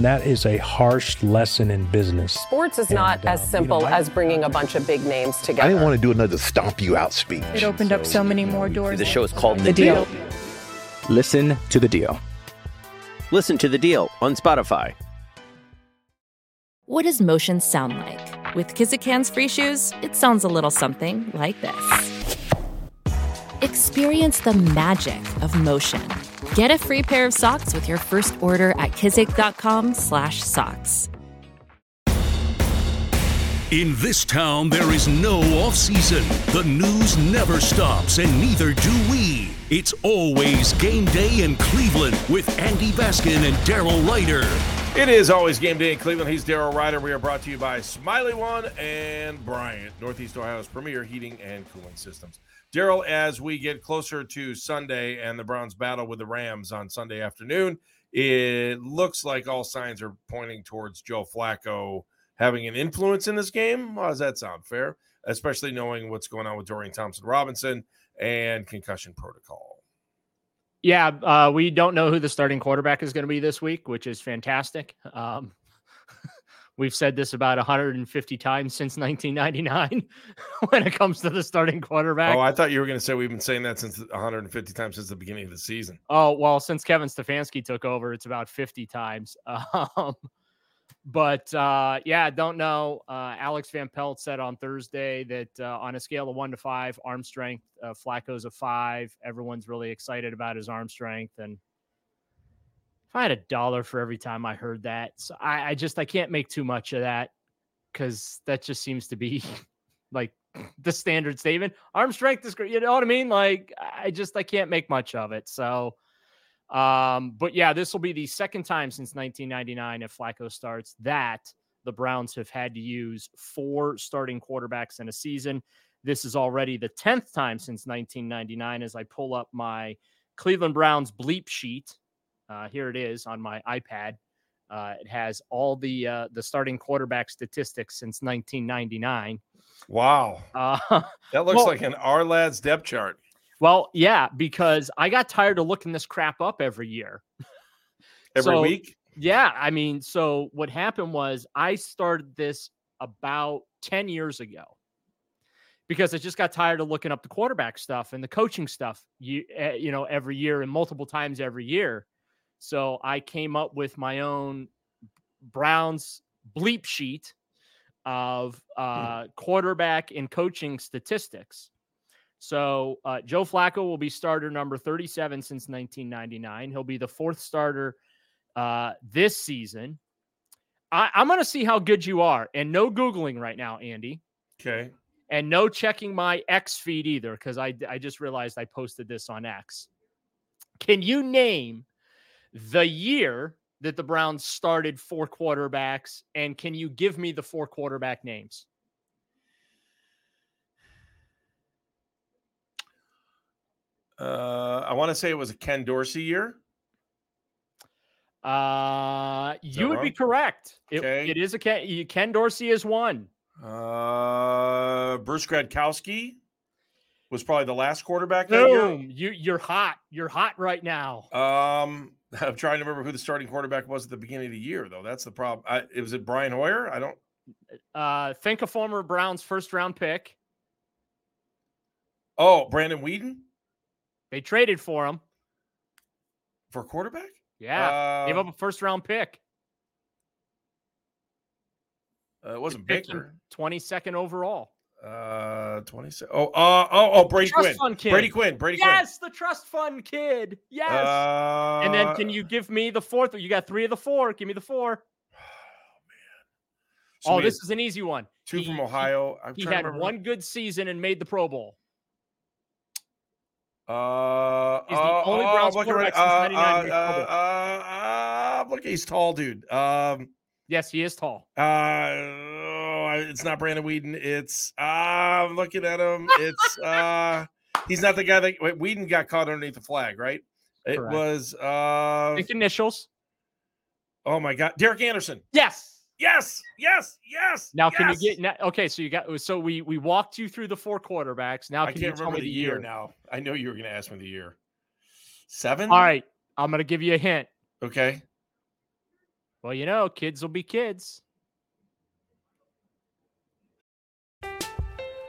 That is a harsh lesson in business. Sports is not as simple as bringing a bunch of big names together. I didn't want to do another stomp you out speech. It opened up so many more doors. The show is called The Deal. Listen to The Deal. Listen to The Deal on Spotify. What does motion sound like? With Kizikan's free shoes, it sounds a little something like this. Experience the magic of motion. Get a free pair of socks with your first order at kizik.com/socks. In this town, there is no off-season. The news never stops, and neither do we. It's always game day in Cleveland with Andy Baskin and Daryl Ryder. It is always game day in Cleveland. He's Daryl Ryder. We are brought to you by Smiley One and Bryant, Northeast Ohio's premier heating and cooling systems. Daryl, as we get closer to Sunday and the Browns battle with the Rams on Sunday afternoon, it looks like all signs are pointing towards Joe Flacco having an influence in this game. Well, does that sound fair? Especially knowing what's going on with Dorian Thompson-Robinson and concussion protocol. Yeah, we don't know who the starting quarterback is going to be this week, which is fantastic. We've said this about 150 times since 1999 when it comes to the starting quarterback. Oh, I thought you were going to say we've been saying that since 150 times since the beginning of the season. Oh, well, since Kevin Stefanski took over, it's about 50 times. I don't know. Alex Van Pelt said on Thursday that on a scale of 1 to 5, arm strength, Flacco's a 5. Everyone's really excited about his arm strength, and if I had $1 for every time I heard that, so I can't make too much of that because that just seems to be like the standard statement. Arm strength is great. You know what I mean? Like I can't make much of it. So, but yeah, this will be the second time since 1999 if Flacco starts that the Browns have had to use 4 starting quarterbacks in a season. This is already the 10th time since 1999 as I pull up my Cleveland Browns bleep sheet. Here it is on my iPad. It has all the starting quarterback statistics since 1999. Wow. That looks like an Our Lads depth chart. Well, yeah, because I got tired of looking this crap up every year. Every week? Yeah. I mean, so what happened was I started this about 10 years ago because I just got tired of looking up the quarterback stuff and the coaching stuff, you know, every year and multiple times every year. So I came up with my own Browns bleep sheet of quarterback and coaching statistics. So Joe Flacco will be starter number 37 since 1999. He'll be the 4th starter this season. I'm going to see how good you are. And no Googling right now, Andy. Okay. And no checking my X feed either, because I just realized I posted this on X. Can you name the year that the Browns started 4 quarterbacks, and can you give me the 4 quarterback names? I want to say it was a Ken Dorsey year. You would be correct. Okay. It is a Ken Dorsey is one. Bruce Gradkowski was probably the last quarterback. Boom! You're hot. You're hot right now. I'm trying to remember who the starting quarterback was at the beginning of the year, though. That's the problem. Was it Brian Hoyer? I don't. Think a former Browns first-round pick. Oh, Brandon Weeden? They traded for him. For quarterback? Yeah. Gave up a first-round pick. It wasn't Baker. 22nd overall. 26. Brady Quinn. Brady Quinn. Yes, the trust fund kid. Yes. And then can you give me the fourth? You got three of the four. Give me the four. So this is an easy one. Two from Ohio. He had one good season and made the Pro Bowl. He's the only Browns quarterback since 99. Look, he's tall, dude. Yes, he is tall. It's not Brandon Weeden. It's I'm looking at him. It's he's not the guy that Weeden got caught underneath the flag, right? Correct. It was his initials. Oh my God, Derek Anderson. Yes. Yes. Now, can you get okay? So you got we walked you through the four quarterbacks. Now, can you tell me the year now? I know you were going to ask me the year. 7. All right, I'm going to give you a hint. Okay. Well, you know, kids will be kids.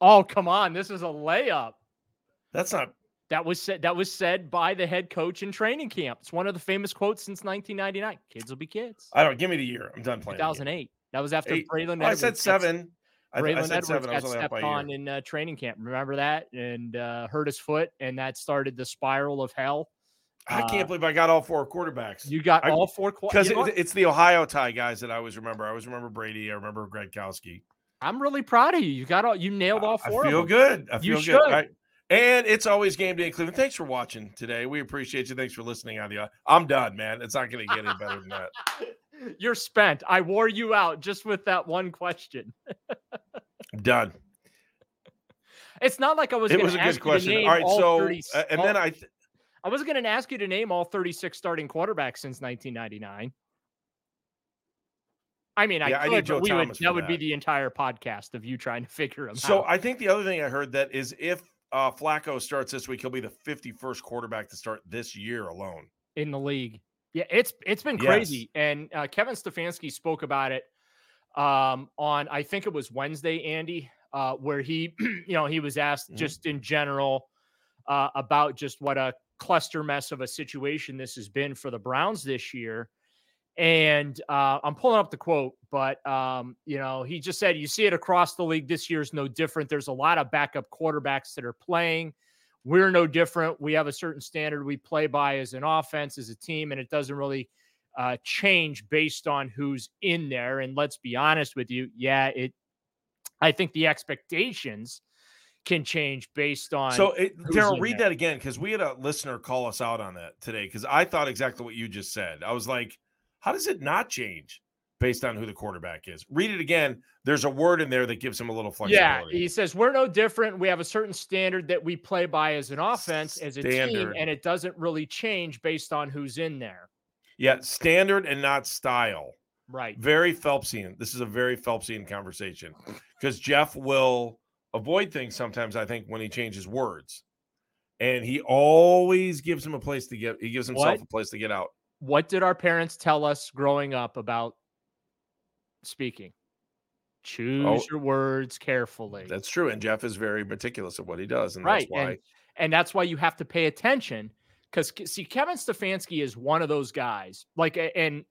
Oh, come on. This is a layup. That's not... That was said by the head coach in training camp. It's one of the famous quotes since 1999. Kids will be kids. I don't give me the year. I'm done playing. 2008. That was after Braylon Edwards. I said 7. Braylon Edwards got stepped on in training camp. Remember that? And hurt his foot, and that started the spiral of hell. I can't believe I got all four quarterbacks. You got all four quarterbacks. Because it's the Ohio tie guys that I always remember. I always remember Brady. I remember Gradkowski. I'm really proud of you. You nailed all four of them. I feel good. All right. And it's always game day in Cleveland. Thanks for watching today. We appreciate you. Thanks for listening. I'm done, man. It's not going to get any better than that. You're spent. I wore you out just with that one question. I'm done. It's not like I was going to ask you to name all 36. It was a good question. All right, so – and then I wasn't going to ask you to name all 36 starting quarterbacks since 1999. I mean, that would be the entire podcast of you trying to figure them out. So I think the other thing I heard that is if – Flacco starts this week. He'll be the 51st quarterback to start this year alone in the league. Yeah, it's been crazy. And Kevin Stefanski spoke about it on I think it was Wednesday, Andy, where he he was asked just in general about just what a cluster mess of a situation this has been for the Browns this year. And I'm pulling up the quote, but, he just said, you see it across the league. This year's no different. There's a lot of backup quarterbacks that are playing. We're no different. We have a certain standard we play by as an offense, as a team, and it doesn't really change based on who's in there. And let's be honest with you. Yeah, I think the expectations can change based on. So Daryl, read that again, because we had a listener call us out on that today, because I thought exactly what you just said. I was like, how does it not change based on who the quarterback is? Read it again. There's a word in there that gives him a little flexibility. Yeah, he says, we're no different. We have a certain standard that we play by as an offense, as a team, and it doesn't really change based on who's in there. Yeah, standard and not style. Right. Very Phelpsian. This is a very Phelpsian conversation because Jeff will avoid things sometimes, I think, when he changes words. And he always gives him a place to get – he gives himself a place to get out. What did our parents tell us growing up about speaking? Choose your words carefully. That's true. And Jeff is very meticulous of what he does. And that's why. And that's why you have to pay attention. Because, see, Kevin Stefanski is one of those guys. Like, and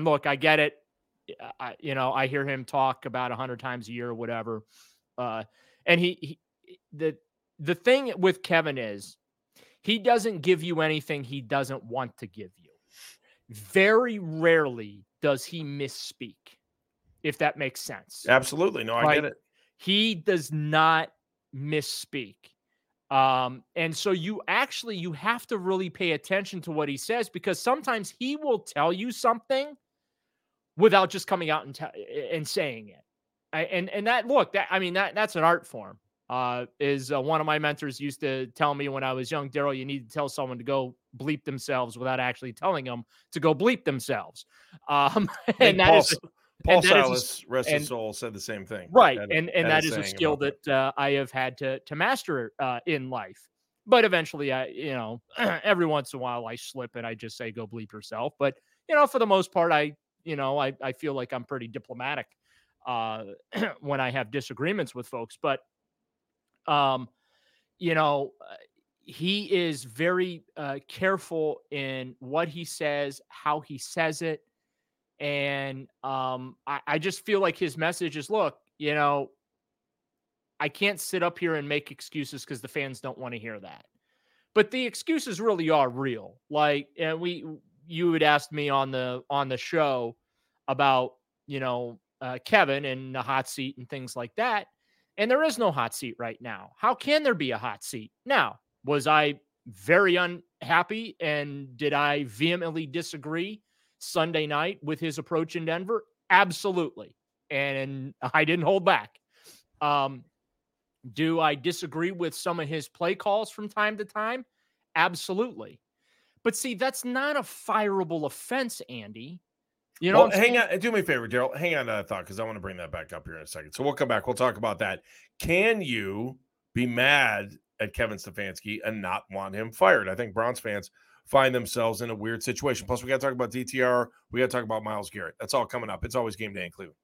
look, I get it. I hear him talk about 100 times a year or whatever. And the thing with Kevin is he doesn't give you anything he doesn't want to give you. Very rarely does he misspeak, if that makes sense. Absolutely. No, I get it. He does not misspeak. And so you have to really pay attention to what he says, because sometimes he will tell you something without just coming out and saying it. That's an art form. One of my mentors used to tell me when I was young, Daryl, you need to tell someone to go bleep themselves without actually telling them to go bleep themselves. And that is Paul Silas, rest his soul, said the same thing. Right, and that is a skill that I have had to master in life. But eventually, I, you know, every once in a while I slip and I just say, go bleep yourself. But, you know, for the most part, I feel like I'm pretty diplomatic when I have disagreements with folks. But, you know, he is very careful in what he says, how he says it. And I just feel like his message is, look, you know, I can't sit up here and make excuses because the fans don't want to hear that. But the excuses really are real. Like, and you had asked me on the show about, you know, Kevin and the hot seat and things like that. And there is no hot seat right now. How can there be a hot seat? Now, was I very unhappy and did I vehemently disagree Sunday night with his approach in Denver? Absolutely. And I didn't hold back. Do I disagree with some of his play calls from time to time? Absolutely. But see, that's not a fireable offense, Andy. You know, well, hang on. Do me a favor, Daryl. Hang on to that thought because I want to bring that back up here in a second. So we'll come back. We'll talk about that. Can you be mad at Kevin Stefanski and not want him fired? I think Browns fans find themselves in a weird situation. Plus, we got to talk about DTR. We got to talk about Myles Garrett. That's all coming up. It's always game day in Cleveland.